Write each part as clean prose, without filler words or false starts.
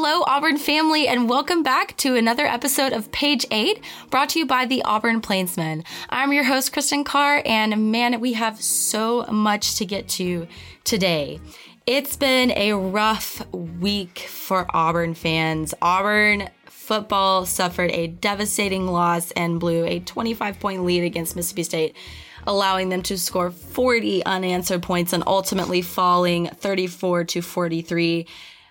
Hello, Auburn family, and welcome back to another episode of Page 8, brought to you by the Auburn Plainsmen. I'm your host, Kristen Carr, and man, we have so much to get to today. It's been a rough week for Auburn fans. Auburn football suffered a devastating loss and blew a 25-point lead against Mississippi State, allowing them to score 40 unanswered points and ultimately falling 34-43.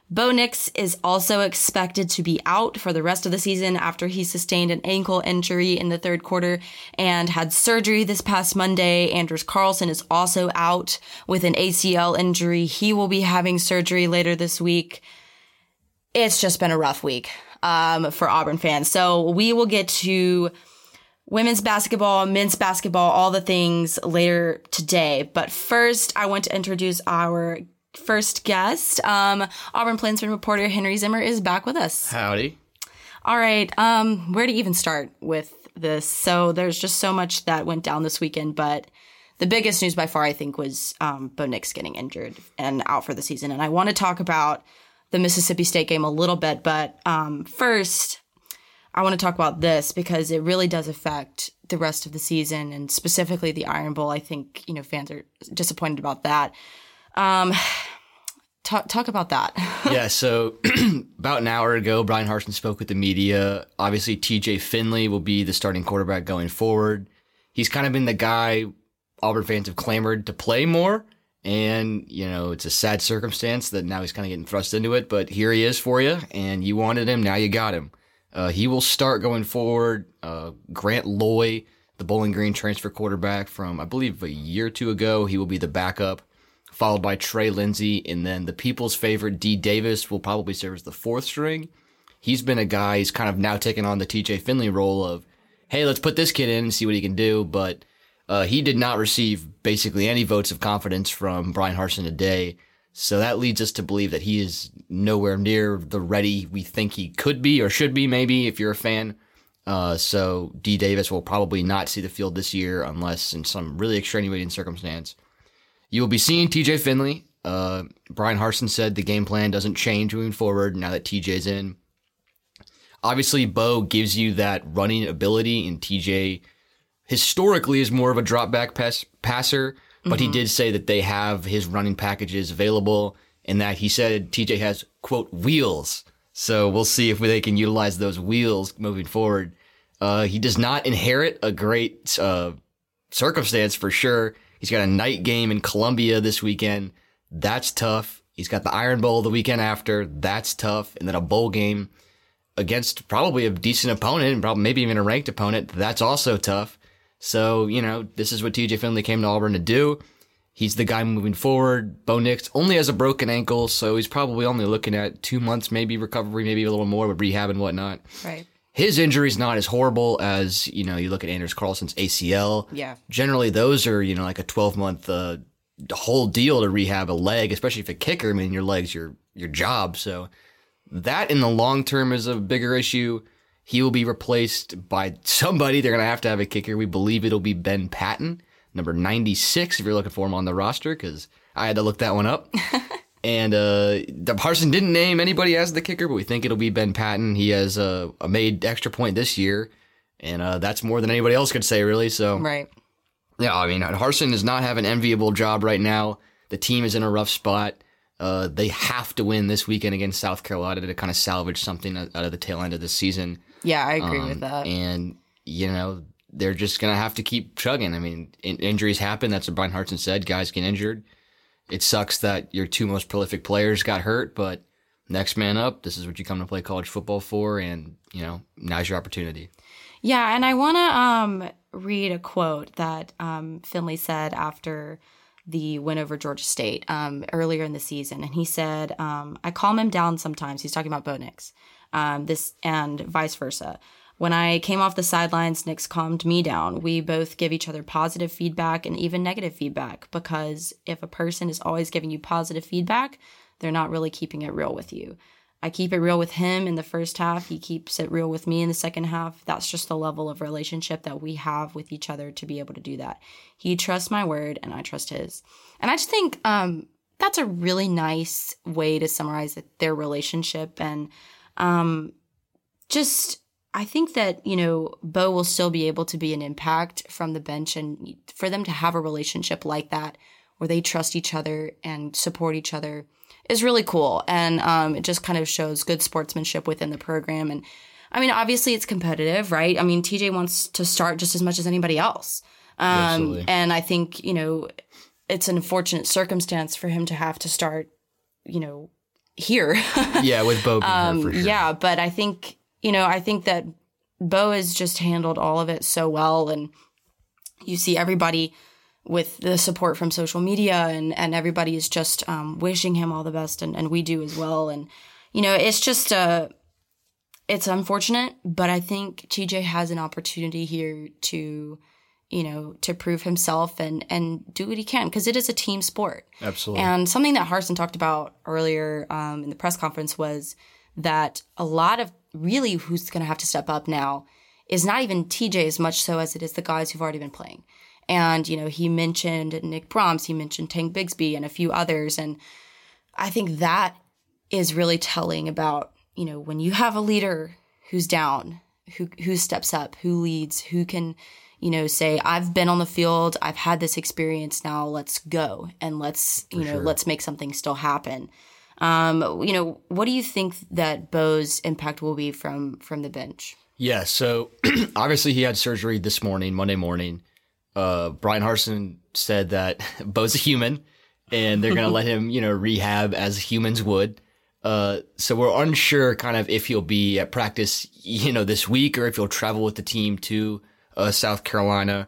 Bo Nix is also expected to be out for the rest of the season after he sustained an ankle injury in the third quarter and had surgery this past Monday. Anders Carlson is also out with an ACL injury. He will be having surgery later this week. It's just been a rough week for Auburn fans. So we will get to women's basketball, men's basketball, all the things later today. But first, I want to introduce our first guest, Auburn Plainsmen reporter Henry Zimmer is back with us. Howdy. All right. Where to even start with this? So there's just so much that went down this weekend, but the biggest news by far, I think, was Bo Nix getting injured and out for the season. And I want to talk about the Mississippi State game a little bit, but first I want to talk about this because it really does affect the rest of the season and specifically the Iron Bowl. I think, you know, fans are disappointed about that. Talk about that. Yeah, so about an hour ago, Brian Harsin spoke with the media. Obviously, T.J. Finley will be the starting quarterback going forward. He's kind of been the guy Auburn fans have clamored to play more. And, you know, it's a sad circumstance that now he's kind of getting thrust into it. But here he is for you, and you wanted him, now you got him. He will start going forward. Grant Loy, the Bowling Green transfer quarterback from, I believe, a year or two ago, he will be the backup, followed by Trey Lindsey, and then the people's favorite, D. Davis, will probably serve as the fourth string. He's been a guy who's kind of now taken on the T.J. Finley role of, hey, let's put this kid in and see what he can do, but he did not receive basically any votes of confidence from Brian Harsin today, so that leads us to believe that he is nowhere near the ready we think he could be or should be, maybe, if you're a fan. So D. Davis will probably not see the field this year unless in some really extenuating circumstance. You will be seeing T.J. Finley. Brian Harsin said the game plan doesn't change moving forward now that T.J.'s in. Obviously, Bo gives you that running ability, and T.J. historically is more of a drop-back passer, but he did say that they have his running packages available, and that he said T.J. has, quote, wheels. So we'll see if they can utilize those wheels moving forward. He does not inherit a great circumstance for sure. He's got a night game in Columbia this weekend. That's tough. He's got the Iron Bowl the weekend after. That's tough. And then a bowl game against probably a decent opponent, probably maybe even a ranked opponent. That's also tough. So, you know, this is what T.J. Finley came to Auburn to do. He's the guy moving forward. Bo Nix only has a broken ankle, so he's probably only looking at 2 months, maybe recovery, maybe a little more with rehab and whatnot. Right. His injury's not as horrible as, you know, you look at Anders Carlson's ACL. Yeah. Generally, those are, you know, like a 12-month whole deal to rehab a leg, especially if a kicker, I mean, your leg's your job. So that in the long term is a bigger issue. He will be replaced by somebody. They're going to have a kicker. We believe it'll be Ben Patton, number 96, if you're looking for him on the roster, because I had to look that one up. And the Harsin didn't name anybody as the kicker, but we think it'll be Ben Patton. He has made extra point this year, and that's more than anybody else could say, really. So, right. Yeah, I mean, Harsin does not have an enviable job right now. The team is in a rough spot. They have to win this weekend against South Carolina to kind of salvage something out of the tail end of this season. Yeah, I agree with that. And, you know, they're just going to have to keep chugging. I mean, injuries happen. That's what Brian Harsin said. Guys get injured. It sucks that your two most prolific players got hurt, but next man up, this is what you come to play college football for, and, you know, now's your opportunity. Yeah, and I want to read a quote that Finley said after the win over Georgia State earlier in the season, and he said, I calm him down sometimes. He's talking about Bo Nix, this and vice versa. When I came off the sidelines, Nix calmed me down. We both give each other positive feedback and even negative feedback because if a person is always giving you positive feedback, they're not really keeping it real with you. I keep it real with him in the first half. He keeps it real with me in the second half. That's just the level of relationship that we have with each other to be able to do that. He trusts my word and I trust his. And I just think that's a really nice way to summarize their relationship. And just, I think that, you know, Bo will still be able to be an impact from the bench, and for them to have a relationship like that where they trust each other and support each other is really cool. And it just kind of shows good sportsmanship within the program. And I mean, obviously it's competitive, right? I mean, TJ wants to start just as much as anybody else. And I think, you know, it's an unfortunate circumstance for him to have to start, you know, here. Yeah, with Bo being here for sure. Yeah, but I think, you know, I think that Bo has just handled all of it so well. And you see everybody with the support from social media, and everybody is just wishing him all the best, and we do as well. And, you know, it's just it's unfortunate, but I think TJ has an opportunity here to, you know, to prove himself and do what he can, because it is a team sport. Absolutely. And something that Harsin talked about earlier in the press conference was that a lot of really who's going to have to step up now is not even TJ as much so as it is the guys who've already been playing. And, you know, he mentioned Nick Brahms, he mentioned Tank Bigsby and a few others. And I think that is really telling about, you know, when you have a leader who's down, who steps up, who leads, who can, you know, say, I've been on the field, I've had this experience, now let's go and let's make something still happen. You know, what do you think that Bo's impact will be from the bench? Yeah, so obviously he had surgery this morning, Monday morning. Brian Harsin said that Bo's a human and they're going to let him, you know, rehab as humans would. So we're unsure kind of if he'll be at practice, you know, this week, or if he'll travel with the team to South Carolina.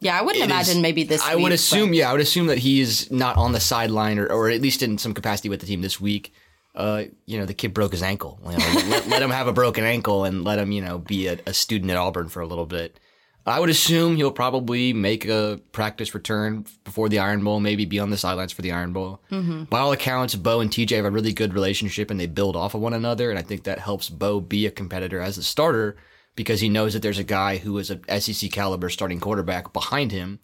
Yeah, I wouldn't imagine maybe this week. I would assume that he is not on the sideline or at least in some capacity with the team this week. You know, the kid broke his ankle. You know, let him have a broken ankle and let him, you know, be a student at Auburn for a little bit. I would assume he'll probably make a practice return before the Iron Bowl, maybe be on the sidelines for the Iron Bowl. Mm-hmm. By all accounts, Bo and TJ have a really good relationship and they build off of one another. And I think that helps Bo be a competitor as a starter, because he knows that there's a guy who is a SEC caliber starting quarterback behind him,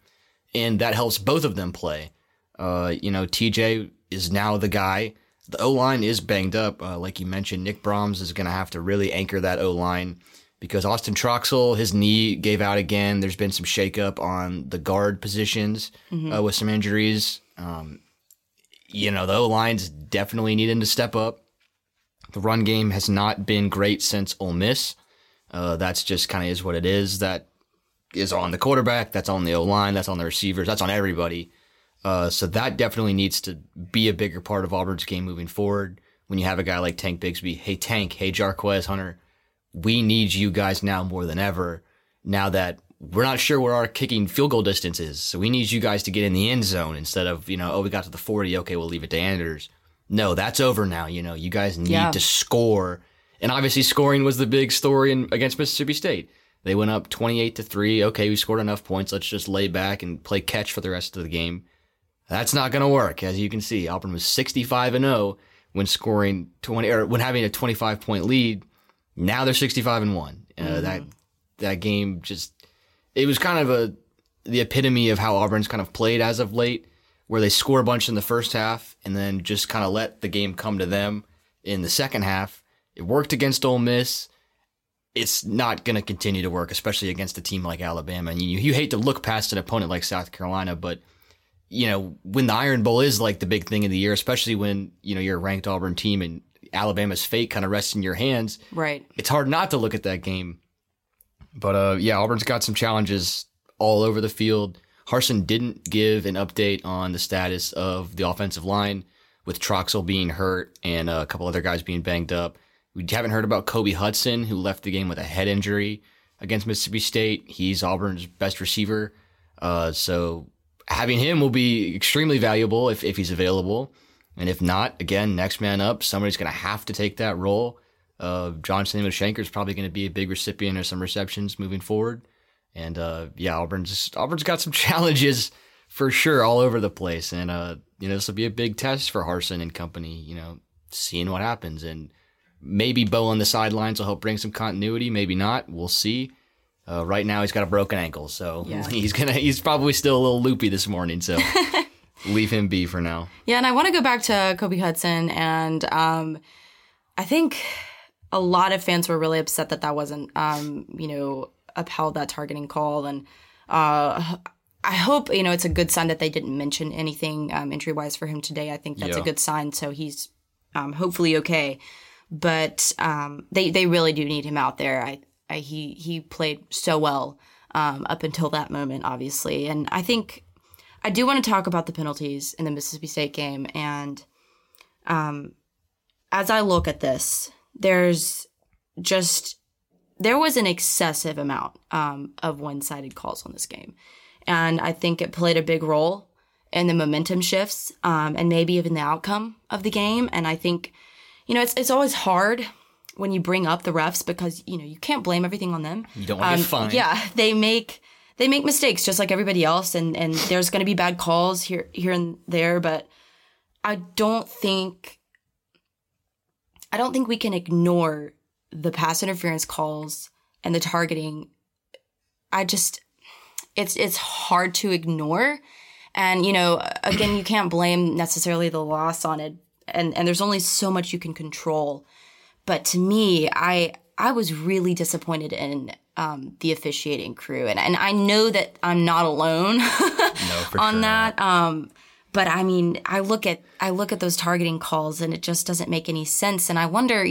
and that helps both of them play. You know, TJ is now the guy. The O-line is banged up. Like you mentioned, Nick Brahms is going to have to really anchor that O-line, because Austin Troxel, his knee gave out again. There's been some shakeup on the guard positions with some injuries. You know, the O-line's definitely needing to step up. The run game has not been great since Ole Miss. That's just kind of is what it is. That is on the quarterback. That's on the O-line. That's on the receivers. That's on everybody. So that definitely needs to be a bigger part of Auburn's game moving forward. When you have a guy like Tank Bigsby, hey, Tank, hey, Jarquez Hunter, we need you guys now more than ever, now that we're not sure where our kicking field goal distance is. So we need you guys to get in the end zone instead of, you know, oh, we got to the 40. Okay, we'll leave it to Anders. No, that's over now. You know, you guys need to score. And obviously scoring was the big story against Mississippi State. They went up 28-3. Okay, we scored enough points. Let's just lay back and play catch for the rest of the game. That's not going to work. As you can see, Auburn was 65-0 when scoring 20, or when having a 25-point lead. Now they're 65-1. That game just, it was kind of the epitome of how Auburn's kind of played as of late, where they score a bunch in the first half and then just kind of let the game come to them in the second half. It worked against Ole Miss. It's not going to continue to work, especially against a team like Alabama. And you hate to look past an opponent like South Carolina, but, you know, when the Iron Bowl is like the big thing of the year, especially when, you know, you're a ranked Auburn team and Alabama's fate kind of rests in your hands. Right. It's hard not to look at that game. But, yeah, Auburn's got some challenges all over the field. Harsin didn't give an update on the status of the offensive line, with Troxel being hurt and a couple other guys being banged up. We haven't heard about Kobe Hudson, who left the game with a head injury against Mississippi State. He's Auburn's best receiver. So having him will be extremely valuable if he's available. And if not, again, next man up, somebody's going to have to take that role. John Samuel Shanker is probably going to be a big recipient of some receptions moving forward. And, yeah, Auburn's got some challenges for sure all over the place. And, you know, this will be a big test for Harsin and company, you know, seeing what happens. And maybe Bo on the sidelines will help bring some continuity. Maybe not. We'll see. Right now he's got a broken ankle, so he's probably still a little loopy this morning. So Leave him be for now. Yeah, and I want to go back to Kobe Hudson, and I think a lot of fans were really upset that that wasn't, upheld, that targeting call. And I hope, it's a good sign that they didn't mention anything injury-wise for him today. I think that's a good sign, so he's hopefully okay. But they really do need him out there. He played so well up until that moment, obviously. And I think I do want to talk about the penalties in the Mississippi State game. And as I look at this, there was an excessive amount of one-sided calls on this game. And I think it played a big role in the momentum shifts and maybe even the outcome of the game. And I think, it's always hard when you bring up the refs because, you can't blame everything on them. You don't want to get fined. Yeah, they make mistakes just like everybody else, and there's going to be bad calls here and there, but I don't think we can ignore the pass interference calls and the targeting. It's hard to ignore, and again, you can't blame necessarily the loss on it, and there's only so much you can control. But to me, I was really disappointed in the officiating crew. And I know that I'm not alone that. But I mean, I look at those targeting calls and it just doesn't make any sense. And I wonder,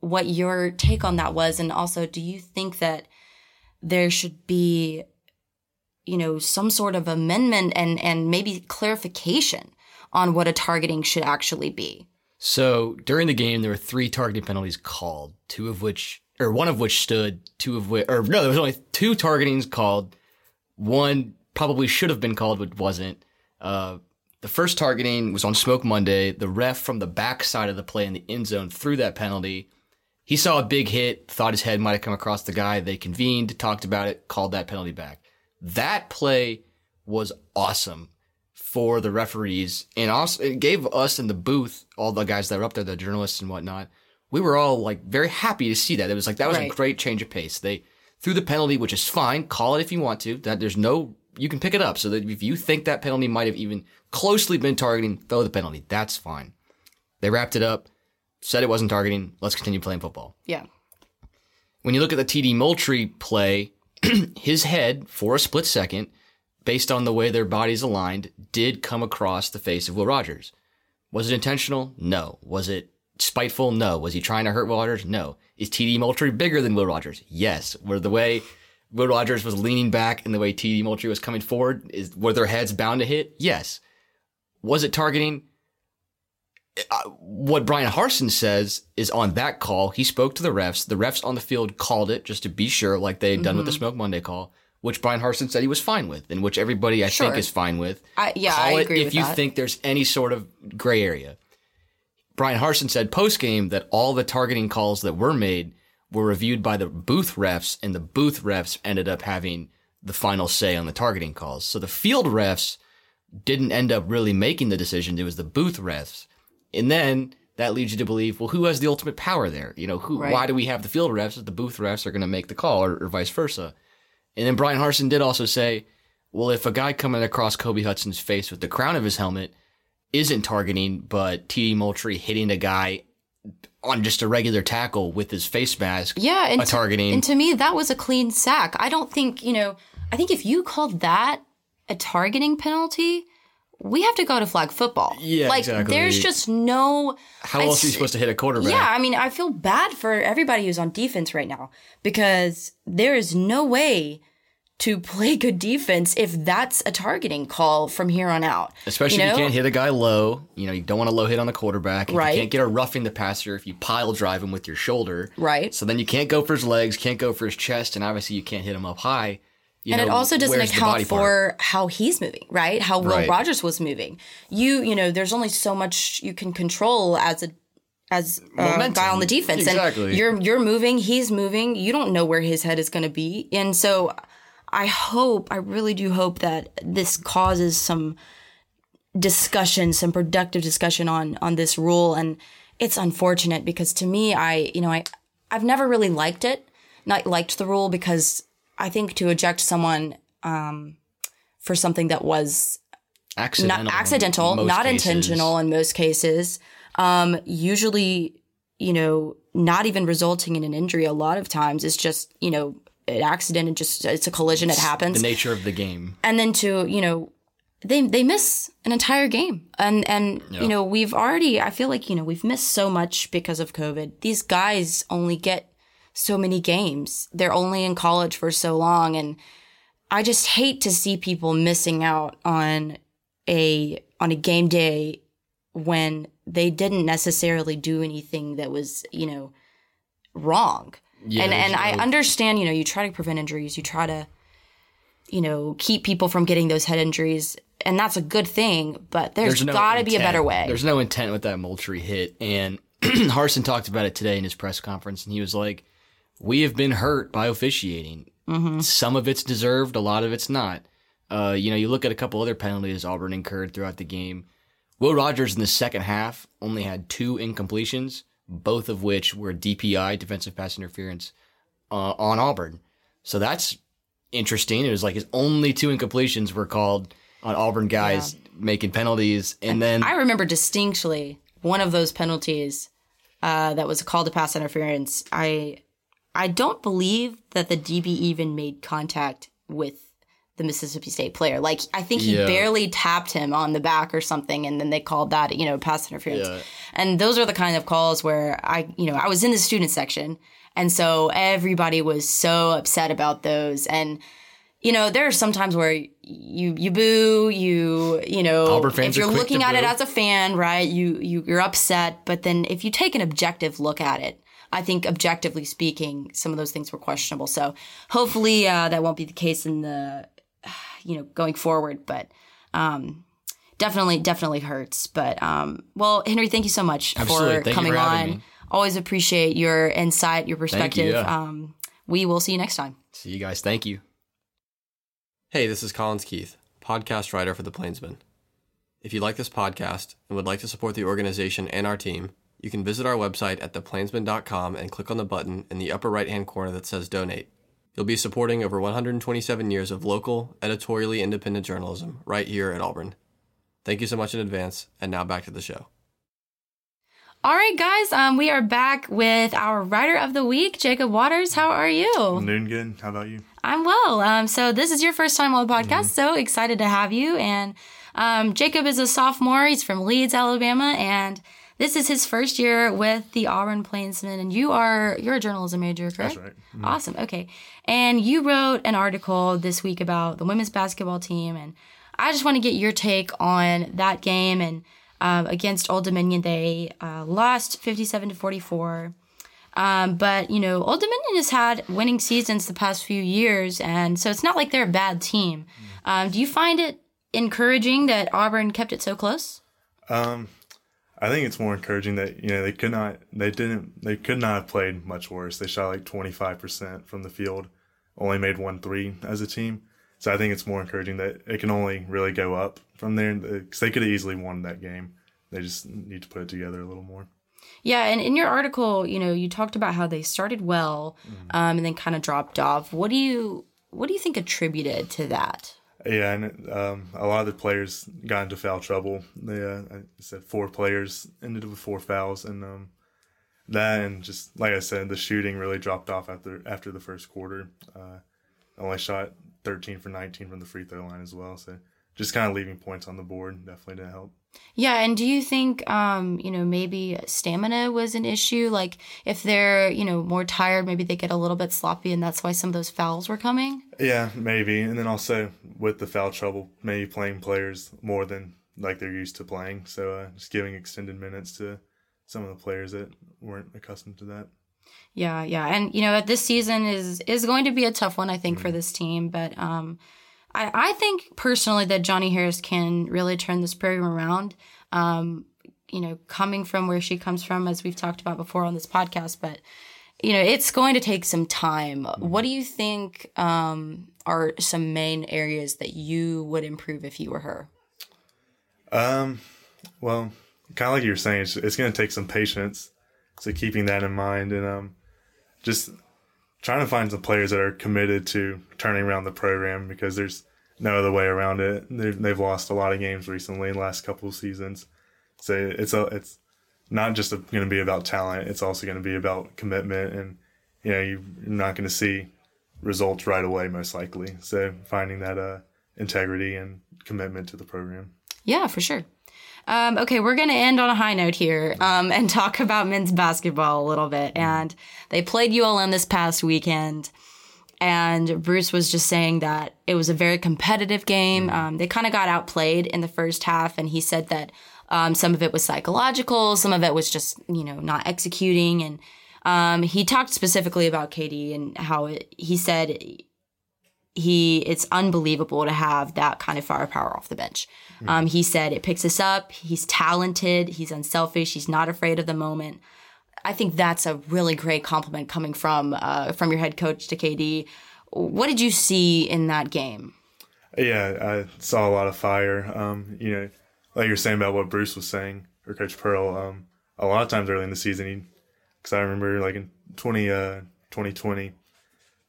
what your take on that was. And also, do you think that there should be, some sort of amendment and maybe clarification on what a targeting should actually be? So during the game, there were 3 targeting penalties called, one of which stood, there was only 2 targetings called. One probably should have been called, but wasn't. The first targeting was on Smoke Monday. The ref from the backside of the play in the end zone threw that penalty. He saw a big hit, thought his head might have come across the guy. They convened, talked about it, called that penalty back. That play was awesome for the referees. And also, it gave us in the booth, all the guys that were up there, the journalists and whatnot, we were all very happy to see that. It was that was a great change of pace. They threw the penalty, which is fine. Call it if you want to. That there's no, you can pick it up. So that if you think that penalty might have even closely been targeting, throw the penalty. That's fine. They wrapped it up, said it wasn't targeting. Let's continue playing football. Yeah. When you look at the T.D. Moultrie play, his head for a split second, based on the way their bodies aligned, did come across the face of Will Rogers. Was it intentional? No. Was it spiteful? No. Was he trying to hurt Will Rogers? No. Is T.D. Moultrie bigger than Will Rogers? Yes. Were the way Will Rogers was leaning back and the way T.D. Moultrie was coming forward, were their heads bound to hit? Yes. Was it targeting? What Brian Harsin says is on that call, he spoke to the refs. The refs on the field called it just to be sure, like they had done with the Smoke Monday call, which Brian Harsin said he was fine with, and which everybody I think is fine with. I agree with that. If you think there's any sort of gray area. Brian Harsin said post-game that all the targeting calls that were made were reviewed by the booth refs, and the booth refs ended up having the final say on the targeting calls. So the field refs didn't end up really making the decision. It was the booth refs. And then that leads you to believe, well, who has the ultimate power there? Why do we have the field refs if the booth refs are going to make the call, or vice versa? And then Brian Harsin did also say, well, if a guy coming across Kobe Hudson's face with the crown of his helmet isn't targeting, but T.D. Moultrie hitting a guy on just a regular tackle with his face mask, targeting. And to me, that was a clean sack. I don't think, I think if you called that a targeting penalty, we have to go to flag football. Yeah, exactly. There's just no... How else are you supposed to hit a quarterback? Yeah, I mean, I feel bad for everybody who's on defense right now because there is no way to play good defense if that's a targeting call from here on out. Especially if you can't hit a guy low. You don't want a low hit on the quarterback. If you can't get a roughing the passer if you pile drive him with your shoulder. Right. So then you can't go for his legs, can't go for his chest, and obviously you can't hit him up high. It also doesn't account for how he's moving, right? How Will Rogers was moving. There's only so much you can control as a guy on the defense. Exactly. And you're moving, he's moving. You don't know where his head is going to be. And so I really do hope that this causes some discussion, some productive discussion on this rule. And it's unfortunate because to me, I've never really liked it, not liked the rule because I think to eject someone for something that was Accidental, not intentional in most cases. Usually, you know, not even resulting in an injury. A lot of times it's just, you know, an accident and just it's a collision. It happens. The nature of the game. And then to, you know, they miss an entire game. And you know, we've already, I feel like, you know, we've missed so much because of COVID. These guys only get so many games. They're only in college for so long. And I just hate to see people missing out on a game day when they didn't necessarily do anything that was, you know, wrong. Yeah, and I understand, you know, you try to prevent injuries. You try to, you know, keep people from getting those head injuries. And that's a good thing, but there's got to be a better way. There's no intent with that Moultrie hit. And Harsin talked about it today in his press conference. And he was like, we have been hurt by officiating. Mm-hmm. Some of it's deserved. A lot of it's not. You know, you look at a couple other penalties Auburn incurred throughout the game. Will Rogers in the second half only had 2 incompletions, both of which were DPI, defensive pass interference, on Auburn. So that's interesting. It was like his only 2 incompletions were called on Auburn guys making penalties. And then I remember distinctly one of those penalties that was a call to pass interference. I don't believe that the DB even made contact with the Mississippi State player. Like, I think he barely tapped him on the back or something, and then they called that, you know, pass interference. Yeah. And those are the kind of calls where I was in the student section, and so everybody was so upset about those. And, you know, there are some times where you boo, you know, if you're looking at it as a fan, right, you're upset. But then if you take an objective look at it, I think, objectively speaking, some of those things were questionable. So hopefully that won't be the case in the, you know, going forward. But definitely hurts. But, well, Henry, thank you so much for coming on. Me. Always appreciate your insight, your perspective. We will see you next time. See you guys. Thank you. Hey, this is Collins Keith, podcast writer for The Plainsmen. If you like this podcast and would like to support the organization and our team, you can visit our website at theplainsman.com and click on the button in the upper right-hand corner that says Donate. You'll be supporting over 127 years of local, editorially independent journalism right here at Auburn. Thank you so much in advance, and now back to the show. All right, guys, we are back with our Writer of the Week, Jacob Waters. How are you? I'm doing good. How about you? I'm well. So this is your first time on the podcast, so excited to have you. And Jacob is a sophomore. He's from Leeds, Alabama, and this is his first year with the Auburn Plainsmen, and you're a journalism major, correct? That's right. Mm-hmm. Awesome. Okay. And you wrote an article this week about the women's basketball team, and I just want to get your take on that game. And against Old Dominion, they lost 57-44. But, you know, Old Dominion has had winning seasons the past few years, and so it's not like they're a bad team. Mm-hmm. Do you find it encouraging that Auburn kept it so close? I think it's more encouraging that, you know, they could not have played much worse. They shot like 25% from the field, only made 1 3 as a team. So I think it's more encouraging that it can only really go up from there, because they could have easily won that game. They just need to put it together a little more. Yeah, and in your article, you know, you talked about how they started well, and then kind of dropped off. What do you think attributed to that? Yeah, and a lot of the players got into foul trouble. They I said 4 players ended with 4 fouls, and that, and just like I said, the shooting really dropped off after the first quarter. Only shot 13 for 19 from the free throw line as well, so just kind of leaving points on the board definitely didn't help. Yeah, and do you think you know, maybe stamina was an issue? Like if they're, you know, more tired, maybe they get a little bit sloppy, and that's why some of those fouls were coming? Yeah, maybe. And then also with the foul trouble, maybe playing players more than like they're used to playing. So just giving extended minutes to some of the players that weren't accustomed to that. Yeah, and you know, this season is going to be a tough one, I think, for this team, but I think personally that Johnny Harris can really turn this program around, you know, coming from where she comes from, as we've talked about before on this podcast. But, you know, it's going to take some time. Mm-hmm. What do you think are some main areas that you would improve if you were her? Well, kind of like you were saying, it's going to take some patience. So keeping that in mind, and just trying to find some players that are committed to turning around the program, because there's no other way around it. They've lost a lot of games recently, last couple of seasons. So it's not just going to be about talent. It's also going to be about commitment, and you know, you're not going to see results right away, most likely. So finding that integrity and commitment to the program. Yeah, for sure. Okay, we're going to end on a high note here and talk about men's basketball a little bit. And they played ULM this past weekend, and Bruce was just saying that it was a very competitive game. They kind of got outplayed in the first half, and he said that some of it was psychological, some of it was just, you know, not executing. And he talked specifically about KD and how he said it's unbelievable to have that kind of firepower off the bench. He said it picks us up. He's talented. He's unselfish. He's not afraid of the moment. I think that's a really great compliment coming from your head coach to KD. What did you see in that game? Yeah, I saw a lot of fire. You know, like you were saying about what Bruce was saying, or Coach Pearl, a lot of times early in the season, because I remember like in 2020,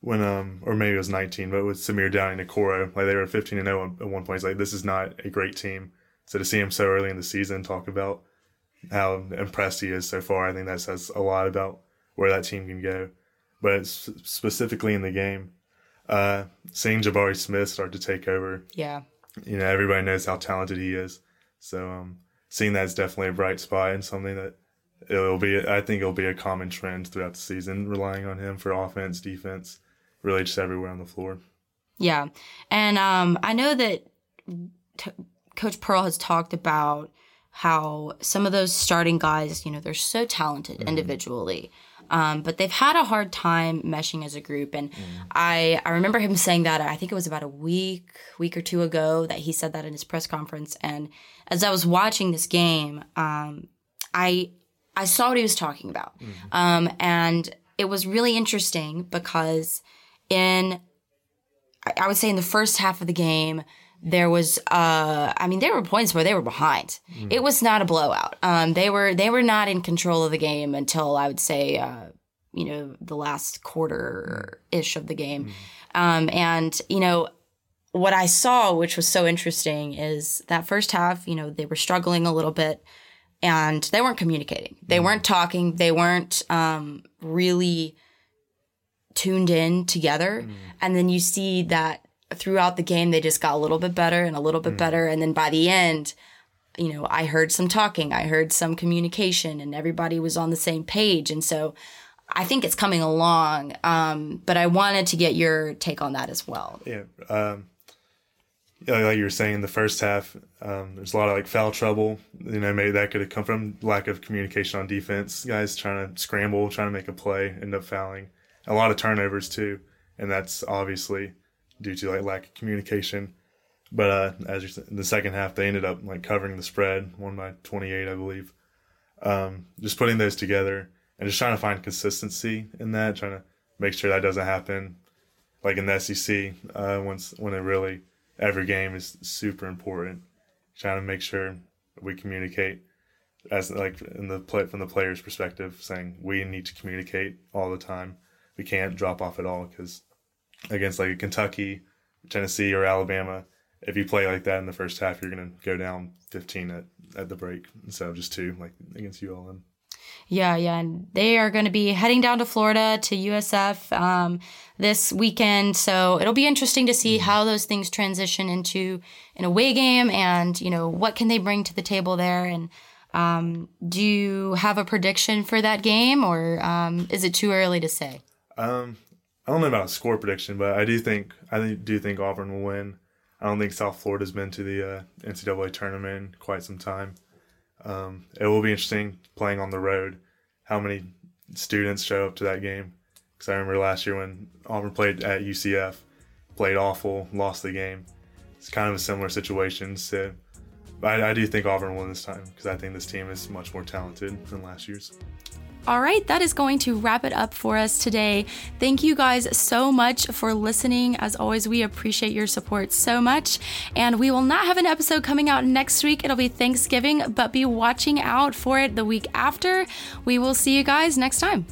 when, or maybe it was 19, but with Samir Downey and Nakoro, like they were 15-0 at one point. It's like, this is not a great team. So to see him so early in the season talk about how impressed he is so far, I think that says a lot about where that team can go. But it's specifically in the game, seeing Jabari Smith start to take over. Yeah. You know, everybody knows how talented he is. So seeing that is definitely a bright spot and something that it'll be. I think it'll be a common trend throughout the season, relying on him for offense, defense, really just everywhere on the floor. Yeah, and I know that Coach Pearl has talked about how some of those starting guys, you know, they're so talented individually, but they've had a hard time meshing as a group. And I remember him saying that, I think it was about a week or two ago that he said that in his press conference. And as I was watching this game, I saw what he was talking about. And it was really interesting because I would say in the first half of the game, there was, there were points where they were behind. It was not a blowout. They were not in control of the game until I would say, the last quarter-ish of the game. And, you know, what I saw, which was so interesting, is that first half, you know, they were struggling a little bit and they weren't communicating. They weren't talking. They weren't really tuned in together. And then you see that throughout the game, they just got a little bit better and a little bit better. And then by the end, you know, I heard some talking. I heard some communication and everybody was on the same page. And so I think it's coming along. But I wanted to get your take on that as well. Yeah. Like you were saying, in the first half, there's a lot of like foul trouble. You know, maybe that could have come from lack of communication on defense. Guys trying to scramble, trying to make a play, end up fouling. A lot of turnovers too. And that's obviously due to like lack of communication. But in the second half, they ended up like covering the spread, won by 28, I believe. Just putting those together and just trying to find consistency in that, trying to make sure that doesn't happen. Like in the SEC, every game is super important. Trying to make sure we communicate as like from the player's perspective, saying we need to communicate all the time. We can't drop off at all because against like Kentucky, Tennessee, or Alabama, if you play like that in the first half, you're going to go down 15 at the break instead of just 2, like against ULM. Yeah, and they are going to be heading down to Florida to USF this weekend, so it'll be interesting to see how those things transition into an away game and, you know, what can they bring to the table there. And do you have a prediction for that game, or is it too early to say? I don't know about a score prediction, but I do think Auburn will win. I don't think South Florida's been to the NCAA tournament in quite some time. It will be interesting playing on the road, how many students show up to that game. Because I remember last year when Auburn played at UCF, played awful, lost the game. It's kind of a similar situation. So, but I do think Auburn will win this time because I think this team is much more talented than last year's. All right, that is going to wrap it up for us today. Thank you guys so much for listening. As always, we appreciate your support so much. And we will not have an episode coming out next week. It'll be Thanksgiving, but be watching out for it the week after. We will see you guys next time.